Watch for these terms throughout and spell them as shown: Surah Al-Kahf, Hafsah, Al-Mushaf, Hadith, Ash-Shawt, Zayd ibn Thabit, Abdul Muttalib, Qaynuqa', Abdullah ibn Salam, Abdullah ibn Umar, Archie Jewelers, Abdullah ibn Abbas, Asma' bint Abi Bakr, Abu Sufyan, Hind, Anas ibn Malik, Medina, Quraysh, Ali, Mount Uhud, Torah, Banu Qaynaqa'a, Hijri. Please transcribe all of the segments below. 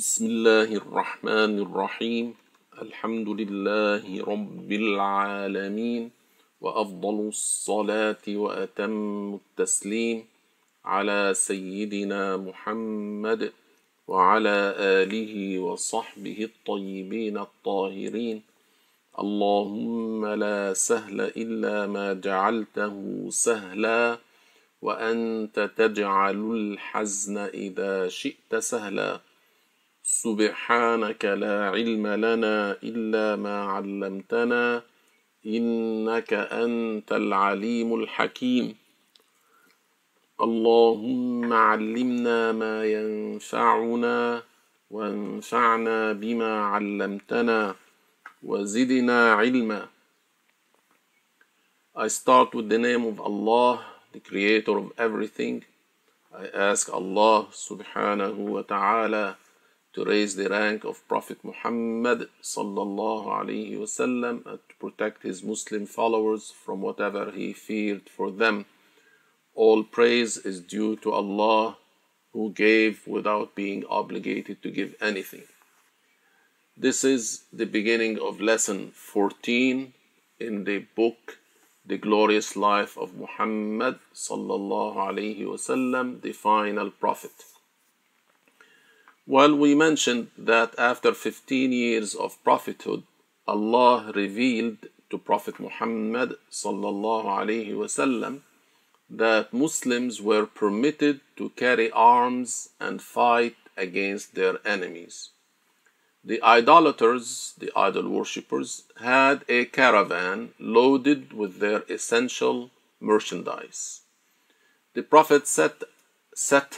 بسم الله الرحمن الرحيم. الحمد لله رب العالمين، وأفضل الصلاة وأتم التسليم على سيدنا محمد وعلى آله وصحبه الطيبين الطاهرين. اللهم لا سهل إلا ما جعلته سهلا، وأنت تجعل الحزن إذا شئت سهلا. سبحانك لا علم لنا إلا ما علمتنا، إنك أنت العليم الحكيم. اللهم علمنا ما ينفعنا، وانفعنا بما علمتنا، وزدنا علما. I start with the name of Allah, the creator of everything. I ask Allah subhanahu wa ta'ala to raise the rank of Prophet Muhammad sallallahu alayhi wasallam and to protect his Muslim followers from whatever he feared for them. All praise is due to Allah, who gave without being obligated to give anything. This is the beginning of lesson 14 in the book The Glorious Life of Muhammad sallallahu alayhi wasallam, the final prophet. Well, we mentioned that after 15 years of prophethood, Allah revealed to Prophet Muhammad sallallahu alayhi wasallam that Muslims were permitted to carry arms and fight against their enemies. The idolaters, the idol worshippers, had a caravan loaded with their essential merchandise. The Prophet set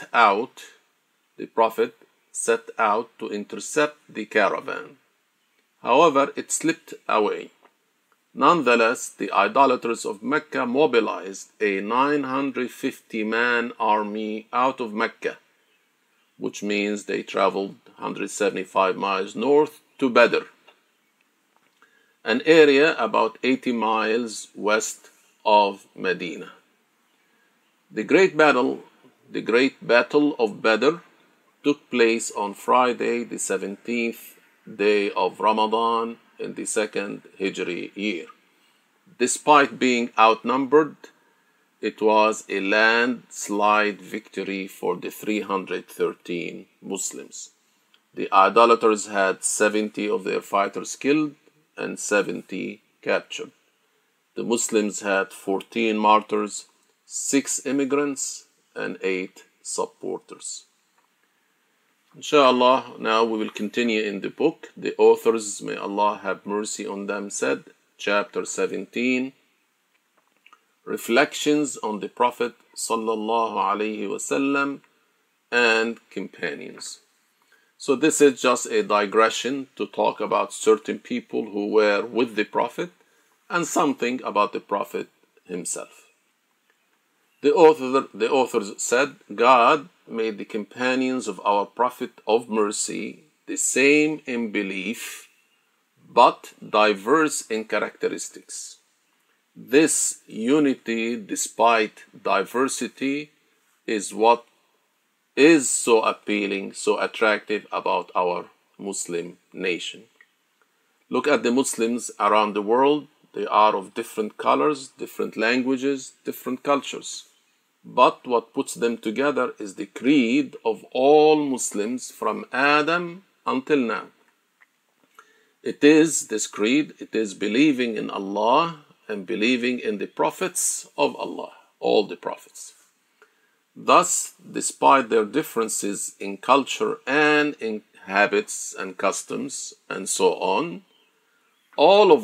out to intercept the caravan. However, it slipped away. Nonetheless, the idolaters of Mecca mobilized a 950-man army out of Mecca, which means they traveled 175 miles north to Badr, an area about 80 miles west of Medina. The great battle of Badr took place on Friday, the 17th day of Ramadan in the second Hijri year. Despite being outnumbered, it was a landslide victory for the 313 Muslims. The idolaters had 70 of their fighters killed and 70 captured. The Muslims had 14 martyrs, 6 immigrants, and 8 supporters. Inshallah, now we will continue in the book. The authors, may Allah have mercy on them, said, Chapter 17, Reflections on the Prophet Sallallahu Alaihi Wasallam and Companions. So this is just a digression to talk about certain people who were with the Prophet and something about the Prophet himself. The authors said, God made the companions of our Prophet of mercy the same in belief, but diverse in characteristics. This unity despite diversity is what is so appealing, so attractive about our Muslim nation. Look at the Muslims around the world. They are of different colors, different languages, different cultures. But what puts them together is the creed of all Muslims from Adam until now. It is this creed, it is believing in Allah and believing in the prophets of Allah, all the prophets. Thus, despite their differences in culture and in habits and customs and so on, all of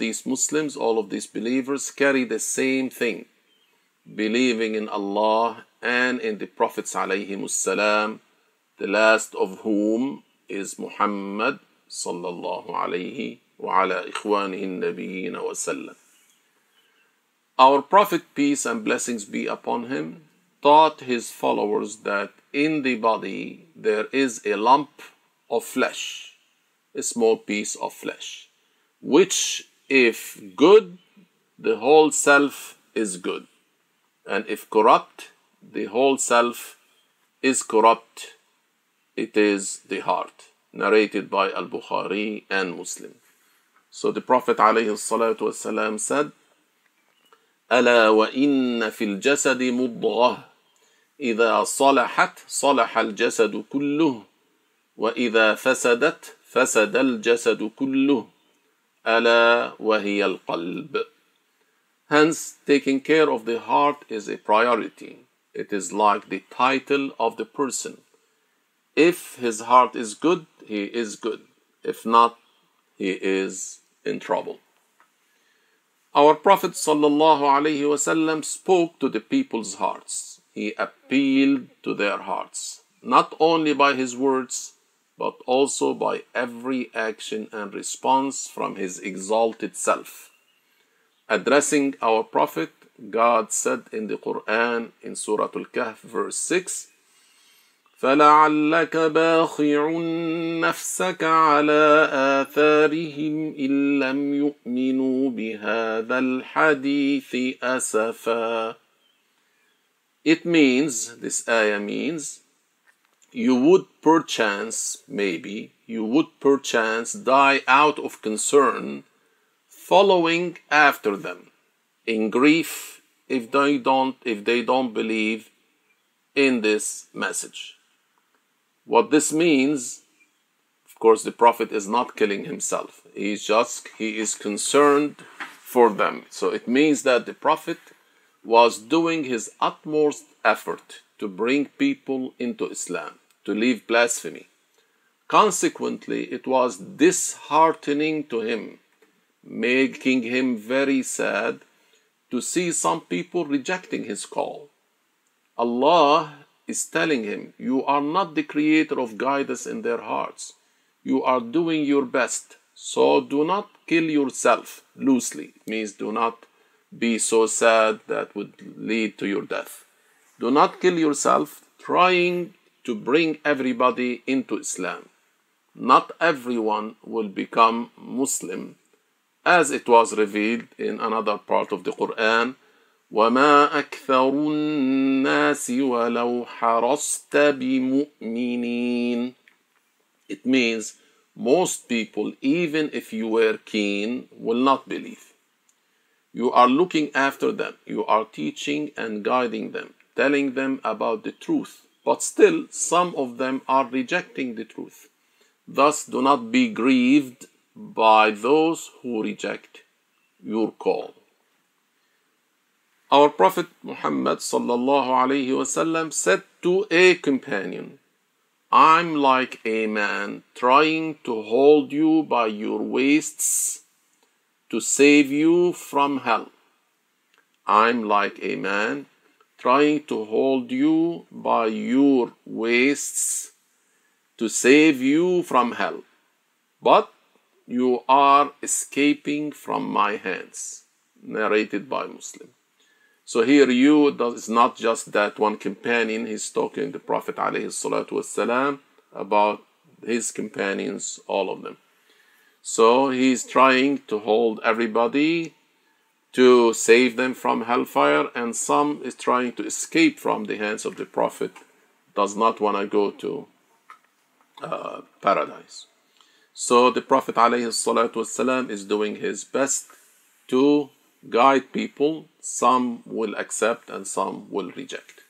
these believers carry the same thing, believing in Allah and in the Prophets alayhimus salam, the last of whom is Muhammad sallallahu alayhi wa ala ikhwanihi nabiyina wa sallam. Our Prophet, peace and blessings be upon him, taught his followers that in the body there is a lump of flesh, a small piece of flesh, which if good, the whole self is good. And if corrupt, the whole self is corrupt. it is the heart, narrated by Al-Bukhari and Muslim. So the Prophet ﷺ said, أَلَا وَإِنَّ فِي الْجَسَدِ مُضْغَةٌ إِذَا صَلَحَتْ صَلَحَ الْجَسَدُ كُلُّهُ وَإِذَا فَسَدَتْ فَسَدَ الْجَسَدُ كُلُّهُ أَلَا وَهِيَ الْقَلْبُ. Hence, taking care of the heart is a priority. It is like the title of the person. If his heart is good, he is good. If not, he is in trouble. Our Prophet ﷺ spoke to the people's hearts. He appealed to their hearts, not only by his words, but also by every action and response from his exalted self. Addressing our Prophet, God said in the Qur'an, in Surah Al-Kahf, verse 6, فَلَعَلَّكَ بَاخِعٌ نَفْسَكَ عَلَىٰ آثَارِهِمْ إِنْ لَمْ يُؤْمِنُوا بِهَذَا الْحَدِيثِ أَسَفًا. It means, this ayah means, you would perchance, maybe, you would perchance die out of concern following after them, in grief, if they don't believe in this message. What this means, of course, the Prophet is not killing himself. He is concerned for them. So it means that the Prophet was doing his utmost effort to bring people into Islam, to leave blasphemy. Consequently, it was disheartening to him, making him very sad to see some people rejecting his call. Allah is telling him, you are not the creator of guidance in their hearts. You are doing your best. So do not kill yourself loosely. It means do not be so sad that would lead to your death. Do not kill yourself trying to bring everybody into Islam. Not everyone will become Muslim, as it was revealed in another part of the Qur'an, وَمَا أَكْثَرُ النَّاسِ وَلَوْ حَرَصْتَ بِمُؤْمِنِينَ. It means most people, even if you were keen, will not believe. You are looking after them. You are teaching and guiding them, telling them about the truth. But still, some of them are rejecting the truth. Thus, do not be grieved by those who reject your call. Our Prophet Muhammad ﷺ said to a companion, I'm like a man trying to hold you by your waists to save you from hell. I'm like a man trying to hold you by your waists to save you from hell. But you are escaping from my hands. Narrated by Muslim. So here it's not just that one companion. He's talking the Prophet ﷺ about his companions, all of them. So he's trying to hold everybody to save them from hellfire, and some is trying to escape from the hands of the Prophet, does not want to go to paradise. So the Prophet ﷺ is doing his best to guide people. Some will accept and some will reject.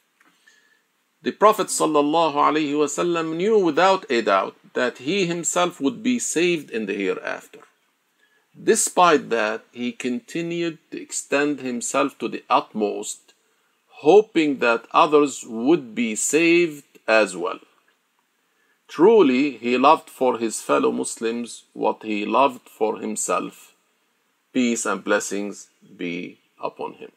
The Prophet ﷺ knew without a doubt that he himself would be saved in the hereafter. Despite that, he continued to extend himself to the utmost, hoping that others would be saved as well. Truly, he loved for his fellow Muslims what he loved for himself. Peace and blessings be upon him.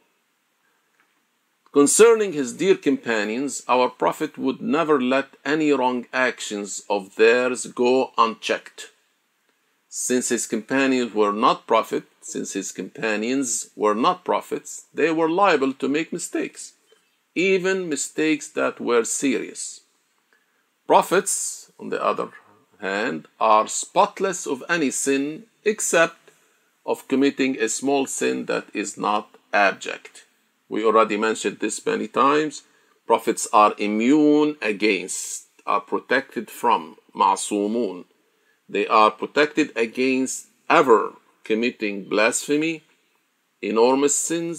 Concerning his dear companions, our Prophet would never let any wrong actions of theirs go unchecked. Since his companions were not prophets, they were liable to make mistakes, even mistakes that were serious. Prophets, on the other hand, are spotless of any sin except of committing a small sin that is not abject. We already mentioned this many times. Prophets are immune against are protected from, معصومون. They are protected against ever committing blasphemy, enormous sins,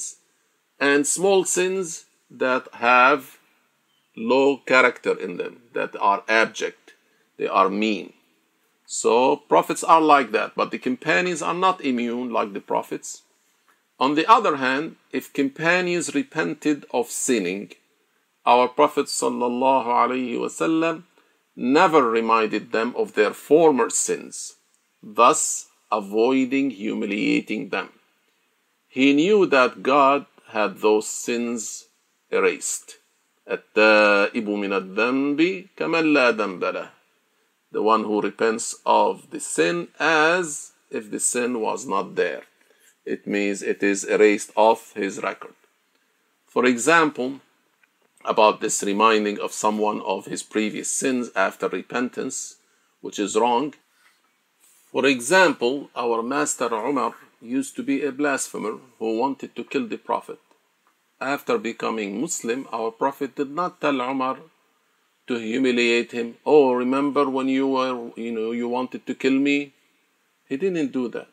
and small sins that have low character in them, that are abject, they are mean. So prophets are like that, but the companions are not immune like the prophets. On the other hand, if companions repented of sinning, our Prophet sallallahu alaihi wasallam never reminded them of their former sins, thus avoiding humiliating them. He knew that God had those sins erased. التائب من الذنب كمن لا ذنب له. The one who repents of the sin as if the sin was not there. It means it is erased off his record. For example, about this reminding of someone of his previous sins after repentance, which is wrong. For example, our master Umar used to be a blasphemer who wanted to kill the Prophet. After becoming Muslim, our Prophet did not tell Umar to humiliate him. Oh, remember when you wanted to kill me? He didn't do that.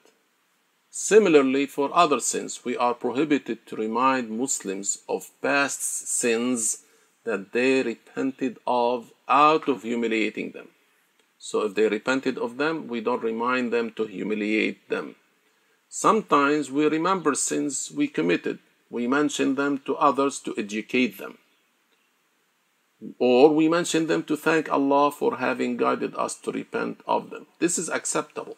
Similarly, for other sins, we are prohibited to remind Muslims of past sins that they repented of out of humiliating them. So if they repented of them, we don't remind them to humiliate them. Sometimes we remember sins we committed. We mention them to others to educate them. Or we mention them to thank Allah for having guided us to repent of them. This is acceptable.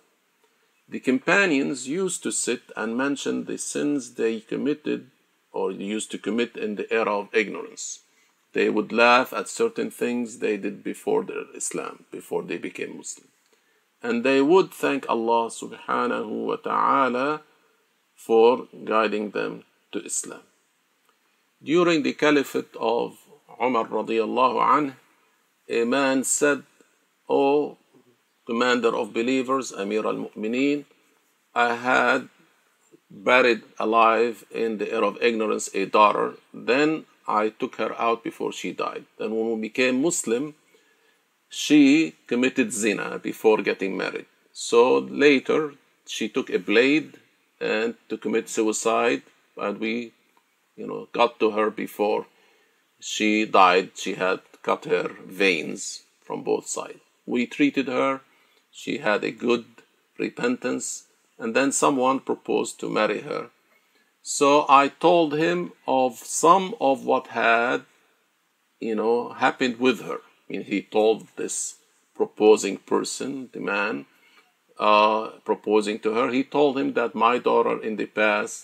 The companions used to sit and mention the sins they committed or used to commit in the era of ignorance. They would laugh at certain things they did before their Islam, before they became Muslim. And they would thank Allah subhanahu wa ta'ala for guiding them to Islam. During the caliphate of Umar radiallahu anhu, a man said, "Oh, commander of believers, Amir al-Mu'mineen, I had buried alive in the era of ignorance a daughter. Then I took her out before she died. Then when we became Muslim, she committed zina before getting married. So later, she took a blade and to commit suicide, and we got to her before she died. She had cut her veins from both sides. We treated her. She had a good repentance, and then someone proposed to marry her. So I told him of some of what had, happened with her." I mean, he told this proposing person, the man proposing to her, he told him that my daughter in the past,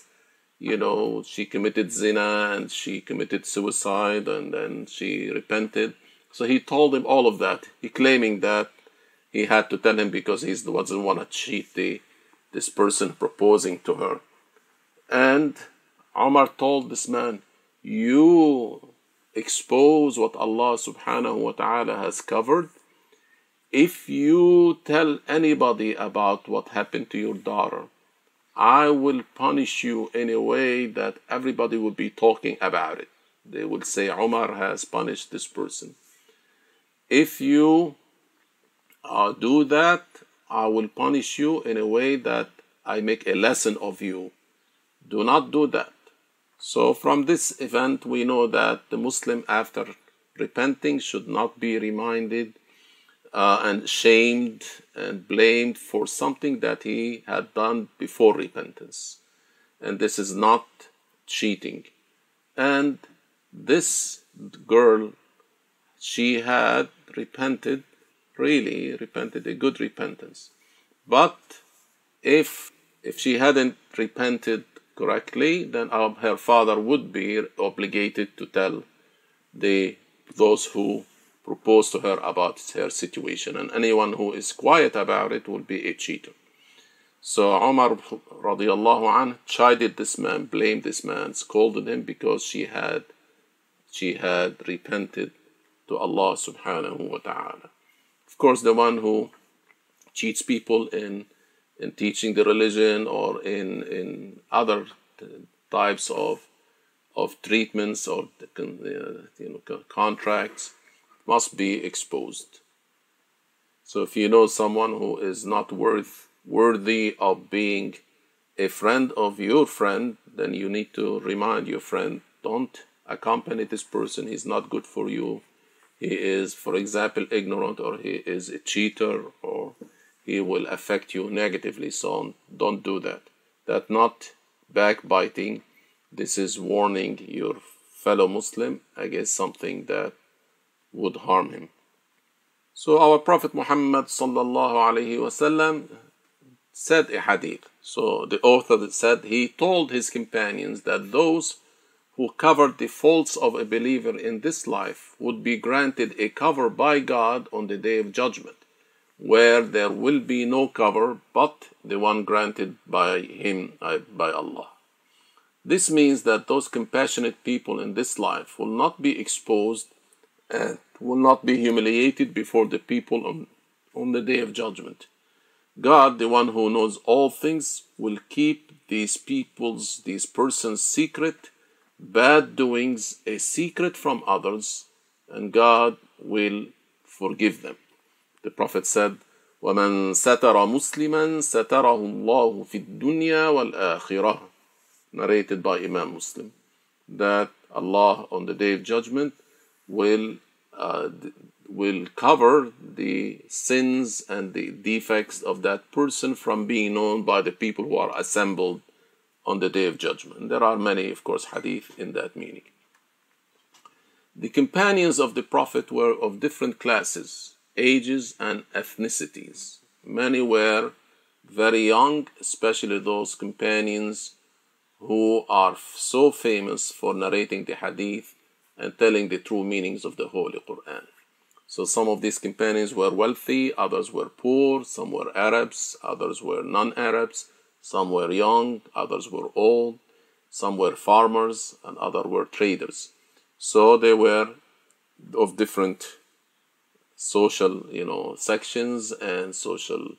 she committed zina and she committed suicide and then she repented. So he told him all of that. He claiming that he had to tell him because he doesn't want to cheat this person proposing to her. And Umar told this man, "You expose what Allah subhanahu wa ta'ala has covered. If you tell anybody about what happened to your daughter, I will punish you in a way that everybody will be talking about it. They will say, Umar has punished this person. If you do that, I will punish you in a way that I make a lesson of you. Do not do that." So from this event, we know that the Muslim, after repenting, should not be reminded and shamed and blamed for something that he had done before repentance. And this is not cheating. And this girl, she had repented, really repented, a good repentance. But if she hadn't repented correctly, then her father would be obligated to tell those who propose to her about her situation. And anyone who is quiet about it will be a cheater. So Umar radiallahu anhu chided this man, blamed this man, scolded him because she had repented to Allah subhanahu wa ta'ala. Of course, the one who cheats people in teaching the religion or in other types of treatments or contracts, must be exposed. So if you know someone who is not worthy of being a friend of your friend, then you need to remind your friend, don't accompany this person, he's not good for you. He is, for example, ignorant, or he is a cheater, or he will affect you negatively, so don't do that. That's not backbiting. This is warning your fellow Muslim against something that would harm him. So our Prophet Muhammad sallallahu alaihi wasallam said a hadith. So the author that said, he told his companions that those who covered the faults of a believer in this life would be granted a cover by God on the Day of Judgment, where there will be no cover but the one granted by Him, by Allah. This means that those compassionate people in this life will not be exposed and will not be humiliated before the people on the Day of Judgment. God, the one who knows all things, will keep these persons secret, bad doings a secret from others, and God will forgive them. The Prophet said, وَمَنْ سَتَرَ مُسْلِمًا سَتَرَهُ اللَّهُ فِي الدُّنْيَا وَالْآخِرَةِ, narrated by Imam Muslim, that Allah on the Day of Judgment will cover the sins and the defects of that person from being known by the people who are assembled on the Day of Judgment. There are many, of course, hadith in that meaning. The companions of the Prophet were of different classes, ages, and ethnicities. Many were very young, especially those companions who are so famous for narrating the hadith and telling the true meanings of the Holy Quran. So some of these companions were wealthy, others were poor, some were Arabs, others were non-Arabs, some were young, others were old, some were farmers, and others were traders. So they were of different social, sections and social,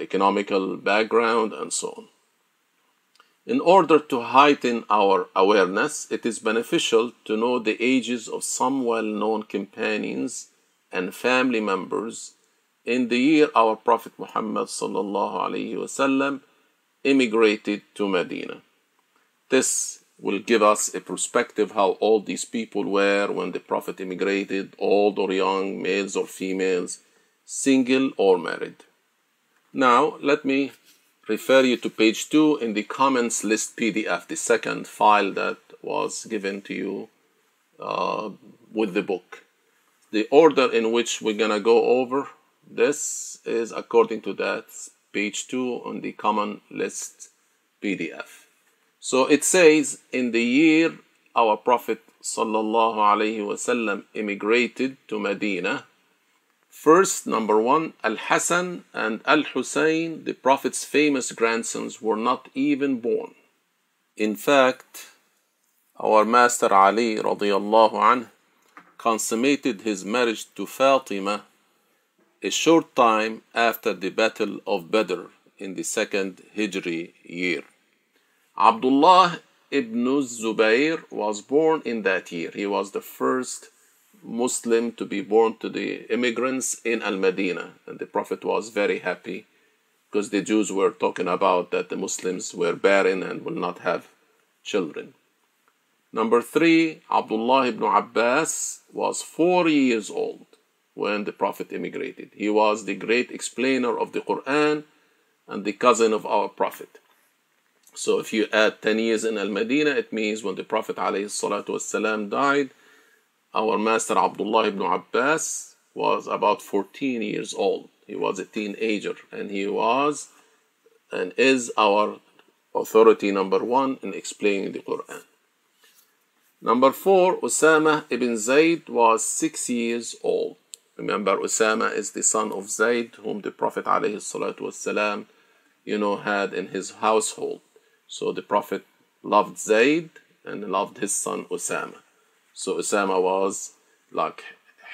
economical background, and so on. In order to heighten our awareness, it is beneficial to know the ages of some well-known companions and family members. In the year our Prophet Muhammad sallallahu alaihi wasallam immigrated to Medina. This will give us a perspective how old these people were when the Prophet immigrated, old or young, males or females, single or married. Now, let me refer you to page 2 in the comments list PDF, the second file that was given to you with the book. The order in which we're going to go over this is according to that page 2 on the common list PDF. So it says, in the year our Prophet sallallahu alaihi wasallam immigrated to Medina, first, number 1, Al-Hassan and Al-Hussein, the Prophet's famous grandsons, were not even born. In fact, our Master Ali radiyallahu anhu consummated his marriage to Fatima a short time after the Battle of Badr in the second Hijri year. Abdullah ibn Zubair was born in that year. He was the first Muslim to be born to the immigrants in Al-Madinah. And the Prophet was very happy because the Jews were talking about that the Muslims were barren and will not have children. Number 3, Abdullah ibn Abbas was 4 years old when the Prophet immigrated. He was the great explainer of the Quran and the cousin of our Prophet. So if you add 10 years in Al-Madinah, it means when the Prophet ﷺ died, our master Abdullah ibn Abbas was about 14 years old. He was a teenager, and he was and is our authority number 1 in explaining the Quran. Number 4, Usama ibn Zayd was 6 years old. Remember, Usama is the son of Zayd, whom the Prophet ﷺ, had in his household. So the Prophet loved Zayd and loved his son Usama. So Usama was like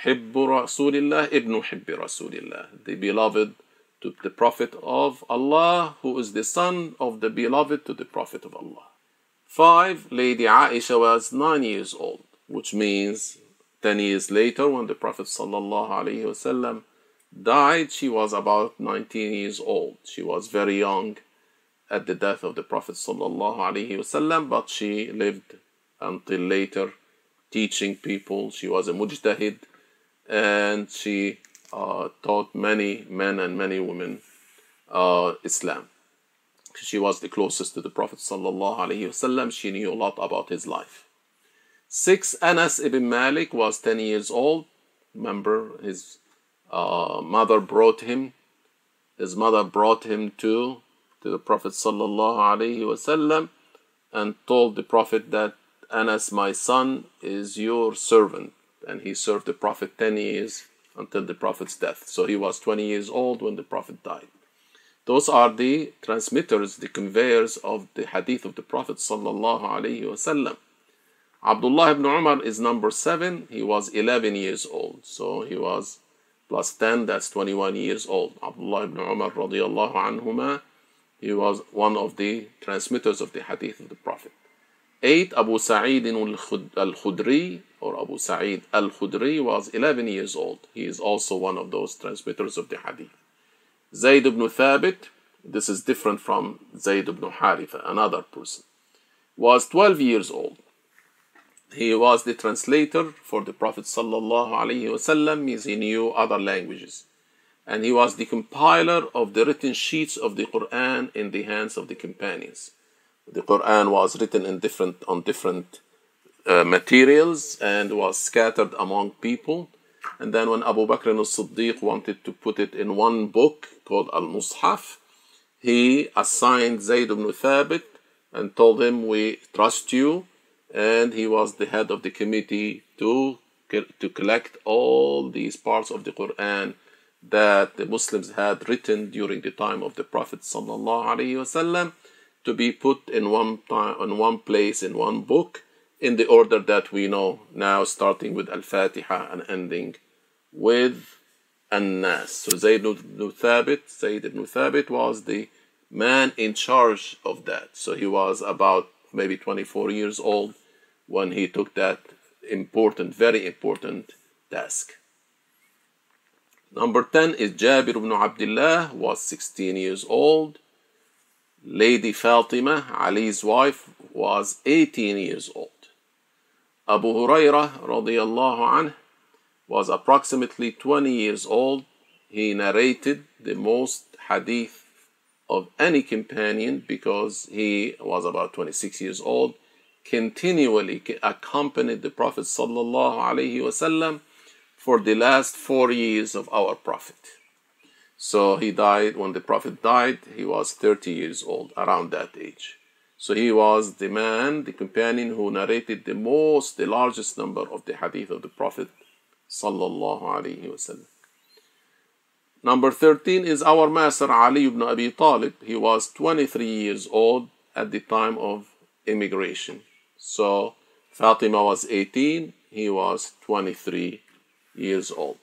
Hibbu Rasulillah, Ibn Hibbi Rasulillah, the beloved to the Prophet of Allah, who is the son of the beloved to the Prophet of Allah. 5, Lady Aisha was 9 years old, which means 10 years later, when the Prophet ﷺ died, she was about 19 years old. She was very young at the death of the Prophet ﷺ, but she lived until later teaching people. She was a mujtahid, and she taught many men and many women Islam. She was the closest to the Prophet ﷺ. She knew a lot about his life. 6. Anas ibn Malik was 10 years old. Remember, his mother brought him to the Prophet ﷺ and told the Prophet that Anas, my son, is your servant. And he served the Prophet 10 years until the Prophet's death. So he was 20 years old when the Prophet died. Those are the transmitters, the conveyors of the hadith of the Prophet ﷺ. Abdullah ibn Umar is number 7. He was 11 years old. So he was plus 10, that's 21 years old. Abdullah ibn Umar radiallahu anhuma, he was one of the transmitters of the hadith of the Prophet. 8. Abu Sa'id al-Khudri, or Abu Sa'id al-Khudri, was 11 years old. He is also one of those transmitters of the hadith. Zayd ibn Thabit, this is different from Zayd ibn Haritha, another person, was 12 years old. He was the translator for the Prophet ﷺ, means he knew other languages. And he was the compiler of the written sheets of the Qur'an in the hands of the companions. The Qur'an was written in different materials and was scattered among people. And then when Abu Bakr al-Siddiq wanted to put it in one book called Al-Mushaf, he assigned Zayd ibn Thabit and told him, we trust you. And he was the head of the committee to collect all these parts of the Qur'an that the Muslims had written during the time of the Prophet ﷺ to be put in one place, in one book, in the order that we know now, starting with Al-Fatiha and ending with An-Nas. So Zayd ibn Thabit was the man in charge of that. So he was about maybe 24 years old when he took that important, very important task. Number 10 is Jabir ibn Abdullah, was 16 years old. Lady Fatima, Ali's wife, was 18 years old. Abu Hurairah radiallahu anhu was approximately 20 years old. He narrated the most hadith of any companion because he was about 26 years old, continually accompanied the Prophet ﷺ for the last 4 years of our Prophet. So he died, when the Prophet died, he was 30 years old, around that age. So he was the man, the companion who narrated the largest number of the hadith of the Prophet ﷺ. Number 13 is our master Ali ibn Abi Talib. He was 23 years old at the time of immigration. So Fatima was 18, he was 23 years old.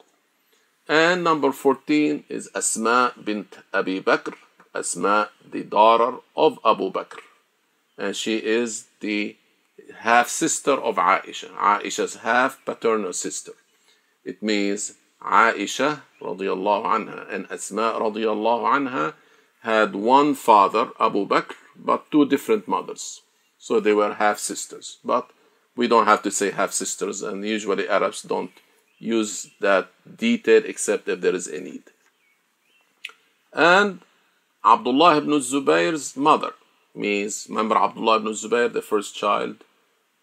And number 14 is Asma' bint Abi Bakr. Asma, the daughter of Abu Bakr. And she is the half-sister of Aisha. Aisha's half-paternal sister. It means Aisha radiallahu anha and Asma radiallahu anha had one father, Abu Bakr, but two different mothers. So they were half-sisters. But we don't have to say half-sisters, and usually Arabs don't use that detail except if there is a need. And Abdullah ibn Zubair's mother, means, remember Abdullah ibn Zubair, the first child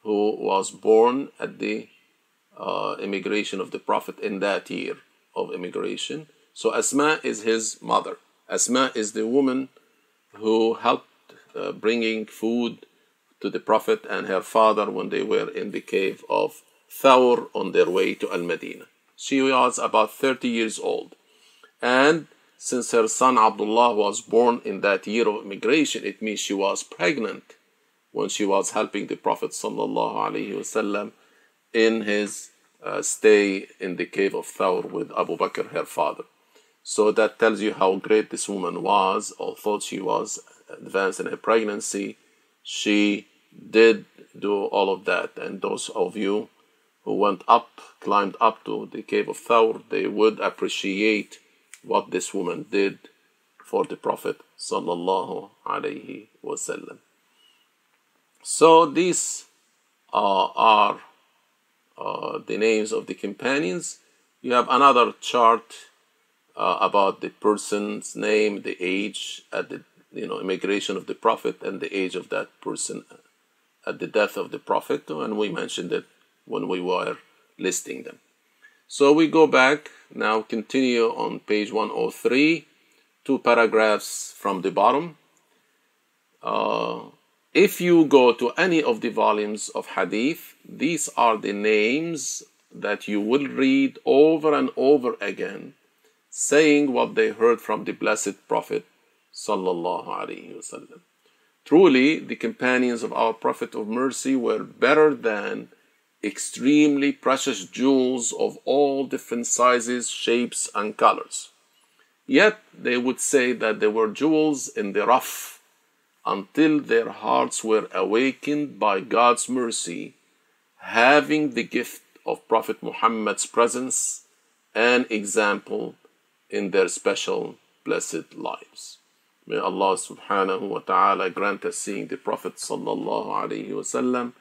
who was born at the immigration of the Prophet in that year of immigration. So Asma is his mother. Asma is the woman who helped bringing food to the Prophet and her father when they were in the cave of Thawr on their way to Al-Madinah. She was about 30 years old. And since her son Abdullah was born in that year of immigration, it means she was pregnant when she was helping the Prophet ﷺ in his stay in the cave of Thawr with Abu Bakr, her father. So that tells you how great this woman was. Although she was advanced in her pregnancy, she did do all of that. And those of you who went up, climbed up to the cave of Thawr, they would appreciate what this woman did for the Prophet sallallahu alaihi wasallam. So these are the names of the companions. You have another chart about the person's name, the age at the immigration of the Prophet, and the age of that person at the death of the Prophet, and we mentioned it when we were listing them. So we go back now, continue on page 103, two paragraphs from the bottom. If you go to any of the volumes of hadith, these are the names that you will read over and over again, saying what they heard from the blessed Prophet sallallahu alaihi wasallam. Truly, the companions of our Prophet of Mercy were better than extremely precious jewels of all different sizes, shapes, and colors. Yet they would say that they were jewels in the rough until their hearts were awakened by God's mercy, having the gift of Prophet Muhammad's presence and example in their special blessed lives. May Allah subhanahu wa ta'ala grant us seeing the Prophet sallallahu alayhi wa sallam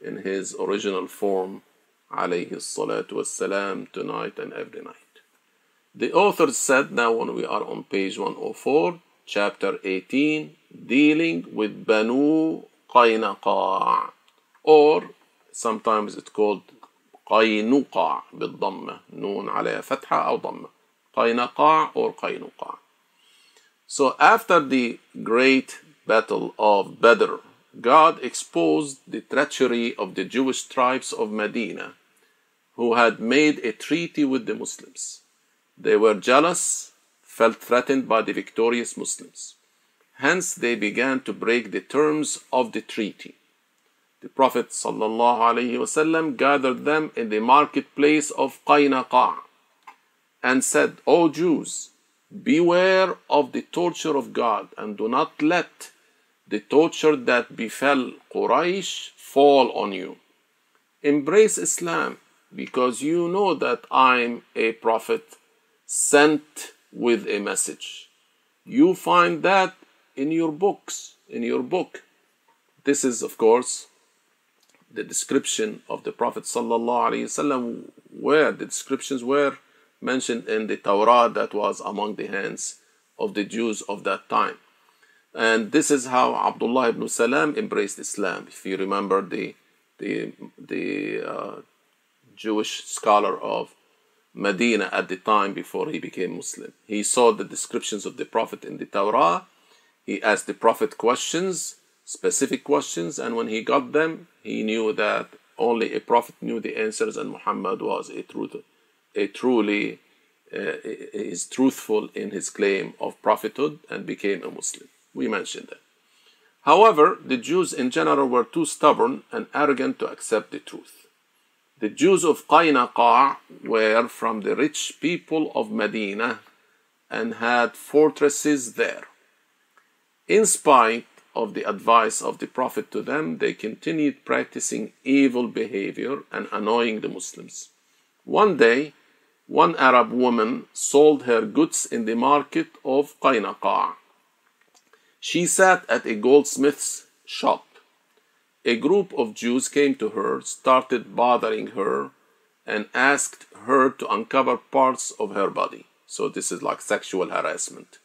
in his original form, alayhi salatu wassalam, tonight and every night. The author said, now when we are on page 104, chapter 18, dealing with Banu Qaynaqa'a, or sometimes it's called Qaynuqa' بالضمة, نون على فتحة أو ضمة, Qaynuqa' or Qaynuqa'. So after the great battle of Badr, God exposed the treachery of the Jewish tribes of Medina, who had made a treaty with the Muslims. They were jealous, felt threatened by the victorious Muslims. Hence, they began to break the terms of the treaty. The Prophet ﷺ gathered them in the marketplace of Qaynuqa' and said, "O Jews, beware of the torture of God and do not let the torture that befell Quraysh fall on you. Embrace Islam, because you know that I'm a prophet sent with a message. You find that in your books, in your book." This is, of course, the description of the Prophet ﷺ, where the descriptions were mentioned in the Torah that was among the hands of the Jews of that time. And this is how Abdullah ibn Salam embraced Islam. If you remember the Jewish scholar of Medina at the time before he became Muslim. He saw the descriptions of the Prophet in the Torah. He asked the Prophet questions, specific questions, and when he got them, he knew that only a Prophet knew the answers, and Muhammad was truthful in his claim of prophethood and became a Muslim. We mentioned that. However, the Jews in general were too stubborn and arrogant to accept the truth. The Jews of Qaynuqa' were from the rich people of Medina and had fortresses there. In spite of the advice of the Prophet to them, they continued practicing evil behavior and annoying the Muslims. One day, one Arab woman sold her goods in the market of Qaynuqa'. She sat at a goldsmith's shop. A group of Jews came to her, started bothering her, and asked her to uncover parts of her body. So this is like sexual harassment.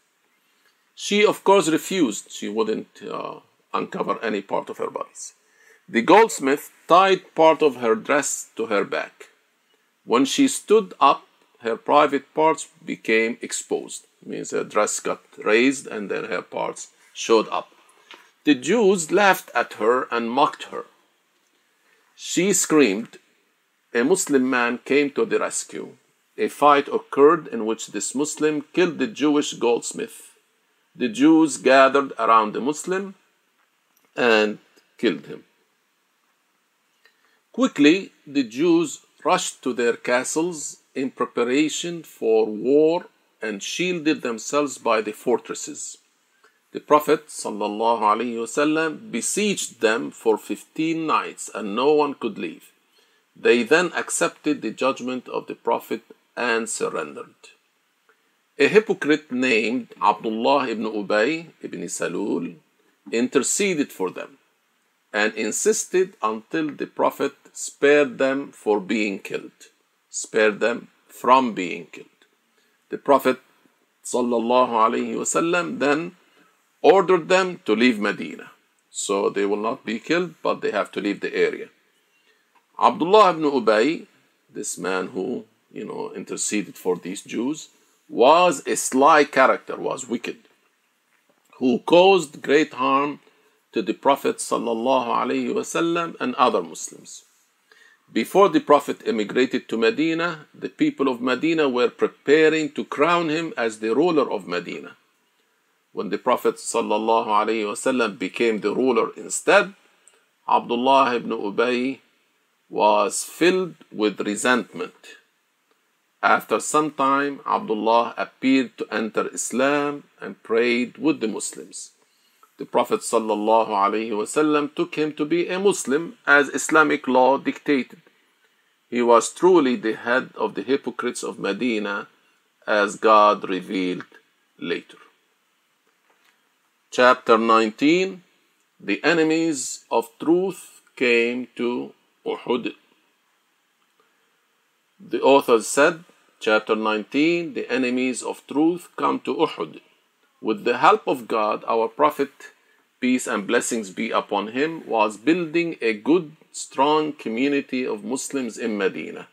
She, of course, refused. She wouldn't uncover any part of her bodies. The goldsmith tied part of her dress to her back. When she stood up, her private parts became exposed. It means her dress got raised and then her parts showed up. The Jews laughed at her and mocked her. She screamed. A Muslim man came to the rescue. A fight occurred in which this Muslim killed the Jewish goldsmith. The Jews gathered around the Muslim and killed him. Quickly, the Jews rushed to their castles in preparation for war and shielded themselves by the fortresses. The Prophet ﷺ besieged them for 15 nights and no one could leave. They then accepted the judgment of the Prophet and surrendered. A hypocrite named Abdullah ibn Ubay ibn Salul interceded for them and insisted until the Prophet spared them from being killed. The Prophet ﷺ then ordered them to leave Medina, so they will not be killed, but they have to leave the area. Abdullah ibn Ubay, this man who, interceded for these Jews, was a sly character, was wicked, who caused great harm to the Prophet ﷺ and other Muslims. Before the Prophet emigrated to Medina, the people of Medina were preparing to crown him as the ruler of Medina. When the Prophet ﷺ became the ruler instead, Abdullah ibn Ubay was filled with resentment. After some time, Abdullah appeared to enter Islam and prayed with the Muslims. The Prophet ﷺ took him to be a Muslim as Islamic law dictated. He was truly the head of the hypocrites of Medina, as God revealed later. Chapter 19. The enemies of truth came to Uhud. The author said, Chapter 19, the enemies of truth come to Uhud. With the help of God, our Prophet, peace and blessings be upon him, was building a good, strong community of Muslims in Medina.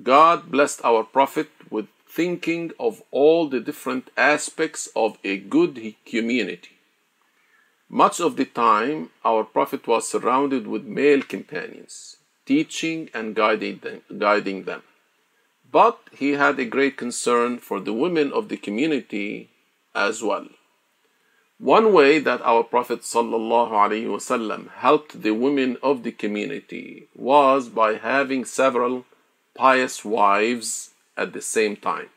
God blessed our Prophet with thinking of all the different aspects of a good community. Much of the time, our Prophet was surrounded with male companions, teaching and guiding them. But he had a great concern for the women of the community as well. One way that our Prophet ﷺ helped the women of the community was by having several pious wives at the same time.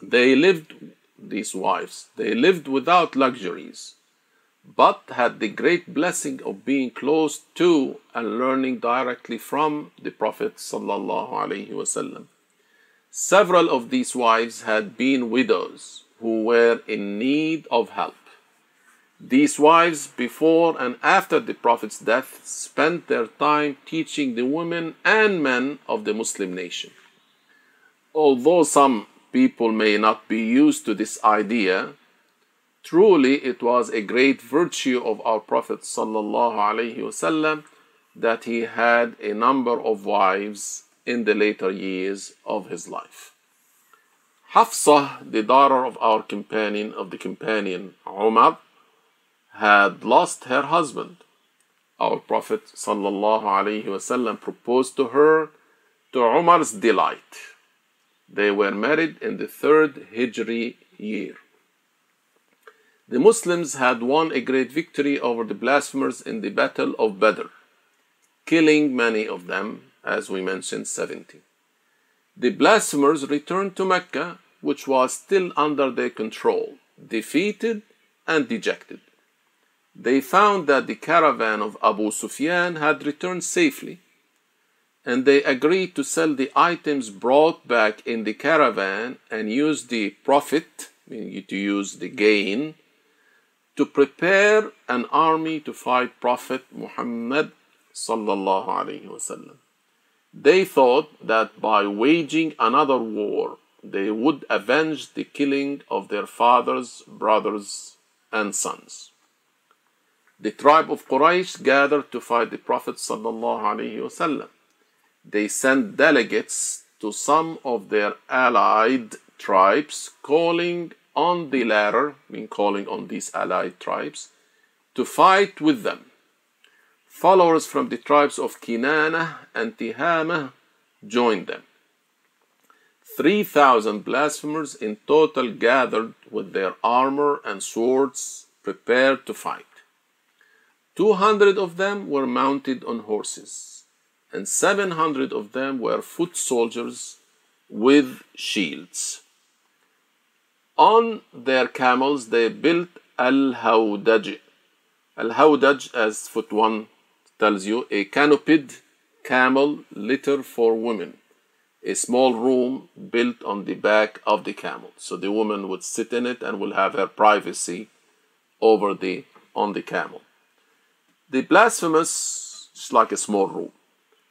These wives lived without luxuries, but had the great blessing of being close to and learning directly from the Prophet ﷺ. Several of these wives had been widows who were in need of help. These wives, before and after the Prophet's death, spent their time teaching the women and men of the Muslim nation. Although some people may not be used to this idea, truly it was a great virtue of our Prophet ﷺ that he had a number of wives in the later years of his life. Hafsah, the daughter of the companion Umar, had lost her husband. Our Prophet ﷺ proposed to her to Umar's delight. They were married in the third Hijri year. The Muslims had won a great victory over the blasphemers in the Battle of Badr, killing many of them, as we mentioned, 70. The blasphemers returned to Mecca, which was still under their control, defeated and dejected. They found that the caravan of Abu Sufyan had returned safely, and they agreed to sell the items brought back in the caravan and use the profit, meaning to use the gain, to prepare an army to fight Prophet Muhammad sallallahu alaihi wasallam. They thought that by waging another war, they would avenge the killing of their fathers, brothers, and sons. The tribe of Quraysh gathered to fight the Prophet ﷺ. They sent delegates to some of their allied tribes, calling on these allied tribes, to fight with them. Followers from the tribes of Kinana and Tihama joined them. 3,000 blasphemers in total gathered with their armor and swords, prepared to fight. 200 of them were mounted on horses, and 700 of them were foot soldiers with shields. On their camels they built Al-Hawdaj. As Foot 1 tells you, a canopied camel litter for women, a small room built on the back of the camel. So the woman would sit in it and will have her privacy on the camel. The blasphemous, it's like a small room.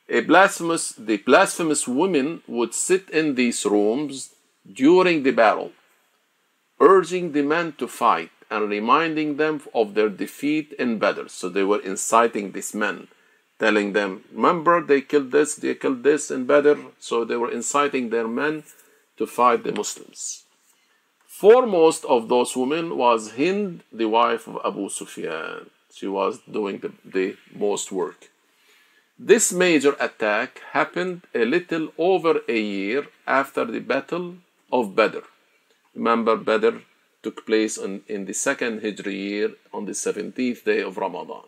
The blasphemous women would sit in these rooms during the battle, urging the men to fight and reminding them of their defeat in Badr. So they were inciting these men, telling them, remember, they killed this in Badr. So they were inciting their men to fight the Muslims. Foremost of those women was Hind, the wife of Abu Sufyan. She was doing the most work. This major attack happened a little over a year after the Battle of Badr. Remember, Badr took place in the second Hijri year on the 17th day of Ramadan.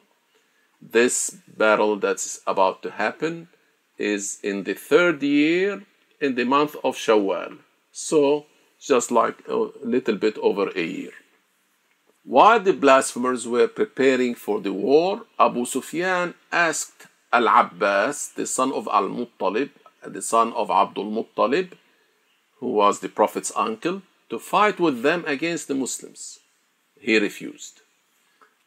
This battle that's about to happen is in the third year in the month of Shawwal. So, just like a little bit over a year. While the blasphemers were preparing for the war, Abu Sufyan asked Al Abbas, the son of Al Muttalib, the son of Abdul Muttalib, who was the Prophet's uncle, to fight with them against the Muslims. He refused.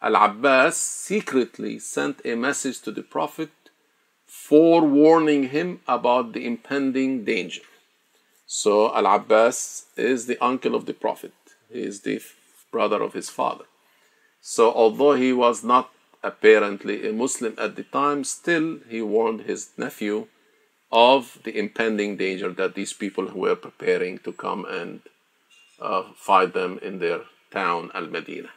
Al Abbas secretly sent a message to the Prophet forewarning him about the impending danger. So Al Abbas is the uncle of the Prophet. He is the brother of his father. So although he was not apparently a Muslim at the time, still he warned his nephew of the impending danger that these people were preparing to come and fight them in their town, Al-Medina.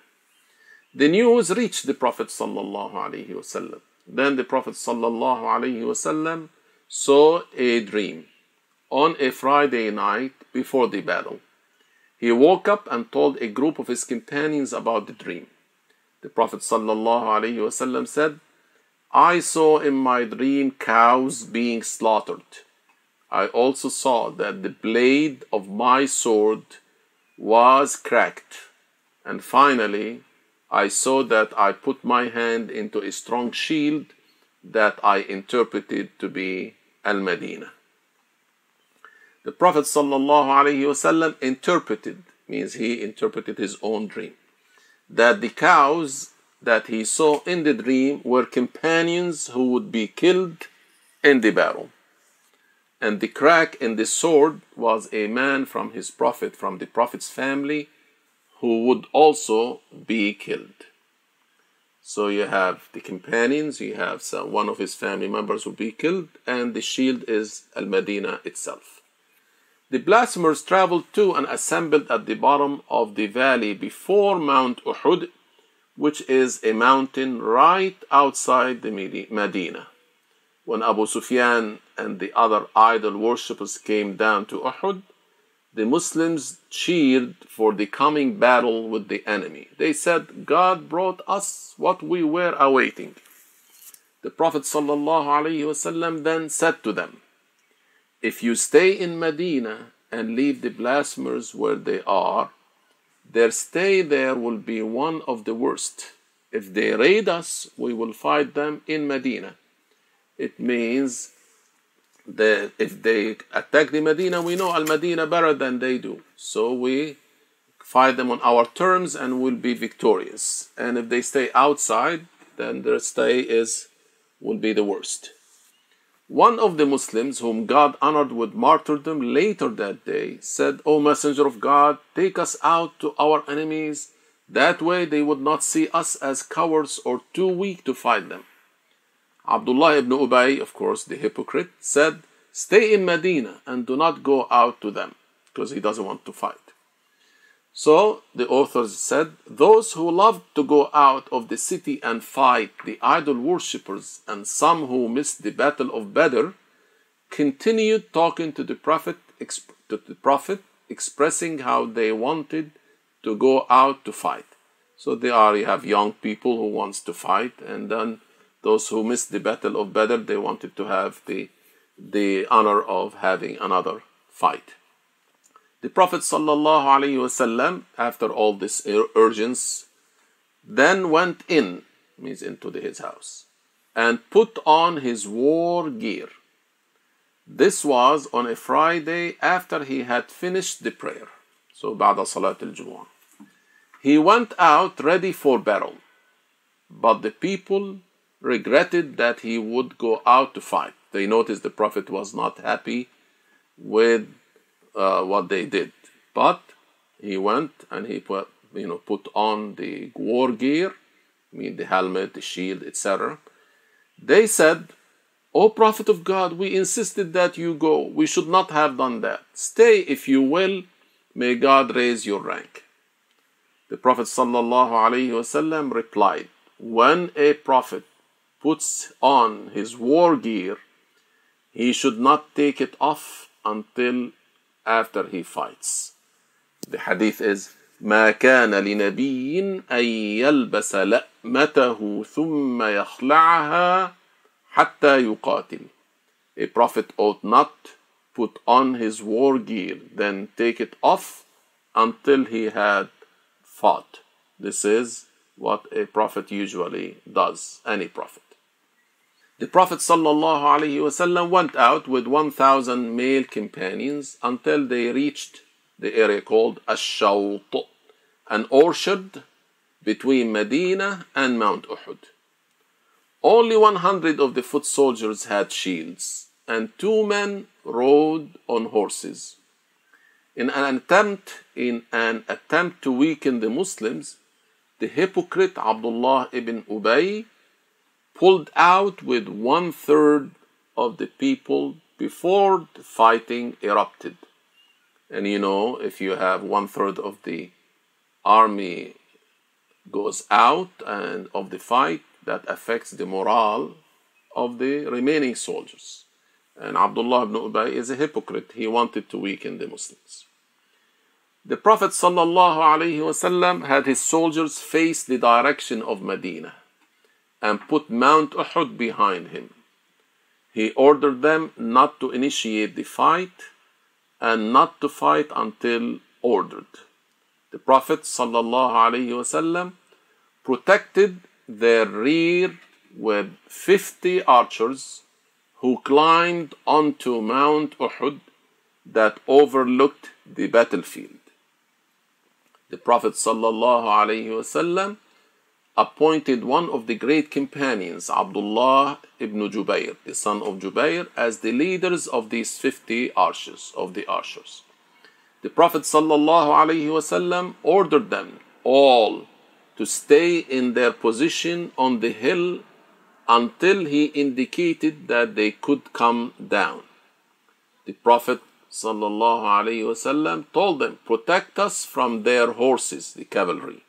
The news reached the Prophet ﷺ. Then the Prophet ﷺ saw a dream on a Friday night before the battle. He woke up and told a group of his companions about the dream. The Prophet ﷺ said, I saw in my dream cows being slaughtered. I also saw that the blade of my sword was cracked. And finally, I saw that I put my hand into a strong shield that I interpreted to be Al-Medina. The Prophet ﷺ interpreted, means he interpreted his own dream, that the cows that he saw in the dream were companions who would be killed in the battle. And the crack in the sword was a man from the Prophet's family, who would also be killed. So you have the companions, you have one of his family members will be killed, and the shield is Al-Medina itself. The blasphemers traveled to and assembled at the bottom of the valley before Mount Uhud, which is a mountain right outside the Medina. When Abu Sufyan and the other idol worshippers came down to Uhud, the Muslims cheered for the coming battle with the enemy. They said, God brought us what we were awaiting. The Prophet ﷺ then said to them, if you stay in Medina and leave the blasphemers where they are, their stay there will be one of the worst. If they raid us, we will fight them in Medina. It means that if they attack the Medina, we know Al-Medina better than they do. So we fight them on our terms and will be victorious. And if they stay outside, then their stay will be the worst. One of the Muslims whom God honored with martyrdom later that day said, O Messenger of God, take us out to our enemies. That way they would not see us as cowards or too weak to fight them. Abdullah ibn Ubay, of course, the hypocrite, said, stay in Medina and do not go out to them, because he doesn't want to fight. So the authors said, those who loved to go out of the city and fight the idol worshippers and some who missed the battle of Badr continued talking to the Prophet, expressing how they wanted to go out to fight. So you have young people who wants to fight, and then those who missed the battle of Badr, they wanted to have the honor of having another fight. The Prophet ﷺ, after all this urgence, then went into his house. and put on his war gear. This was on a Friday after he had finished the prayer. So, بعد صلاة الجمعة. He went out ready for battle, but the people regretted that he would go out to fight. They noticed the Prophet was not happy with what they did, but he went and he put on the war gear, I mean the helmet, the shield, etc. They said, "O Prophet of God, we insisted that you go. We should not have done that. Stay if you will. May God raise your rank." The Prophet ﷺ replied, "When a prophet puts on his war gear, he should not take it off until after he fights." The hadith is, ما كان لنبي أن يلبس لأمته ثم يخلعها حتى يقاتل. A prophet ought not put on his war gear, then take it off until he had fought. This is what a prophet usually does, any prophet. The Prophet ﷺ went out with 1,000 male companions until they reached the area called Ash-Shawt, an orchard between Medina and Mount Uhud. Only 100 of the foot soldiers had shields, and 2 men rode on horses. In an attempt to weaken the Muslims, the hypocrite Abdullah ibn Ubay pulled out with 1/3 of the people before the fighting erupted. And you know, if you have 1/3 of the army goes out and of the fight, that affects the morale of the remaining soldiers. And Abdullah ibn Ubay is a hypocrite. He wanted to weaken the Muslims. The Prophet ﷺ had his soldiers face the direction of Medina and put Mount Uhud behind him. He ordered them not to initiate the fight and not to fight until ordered. The Prophet ﷺ protected their rear with 50 archers who climbed onto Mount Uhud that overlooked the battlefield. The Prophet ﷺ appointed one of the great companions, Abdullah ibn Zubair, the son of Zubair, as the leaders of these 50 archers, The Prophet ﷺ ordered them all to stay in their position on the hill until he indicated that they could come down. The Prophet ﷺ told them, "Protect us from their horses," the cavalry.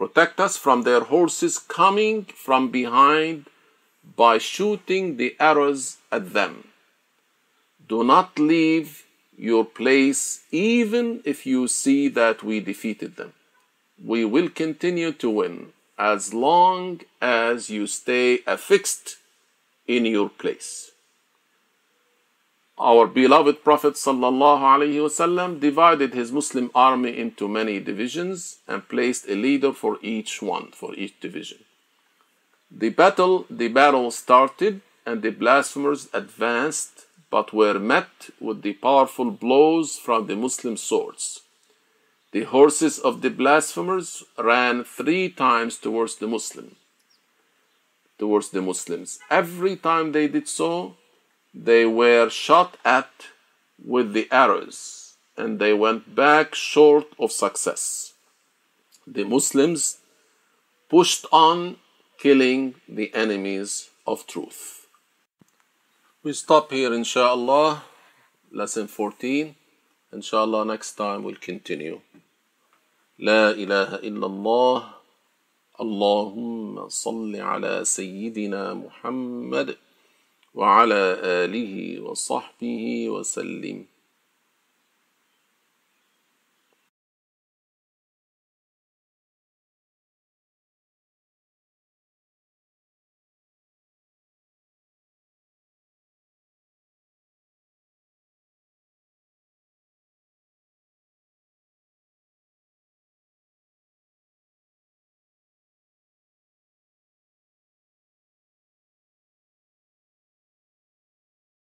"Protect us from their horses coming from behind by shooting the arrows at them. Do not leave your place even if you see that we defeated them. We will continue to win as long as you stay affixed in your place." Our beloved Prophet ﷺ divided his Muslim army into many divisions and placed a leader for each one, for each division. The battle started and the blasphemers advanced but were met with the powerful blows from the Muslim swords. The horses of the blasphemers ran 3 times towards the Muslims. Every time they did so, they were shot at with the arrows, and they went back short of success. The Muslims pushed on, killing the enemies of truth. We stop here, inshallah. Lesson 14. Inshallah, next time we'll continue. La ilaha illallah. Allahumma salli ala Sayyidina Muhammad وعلى آله وصحبه وسلم.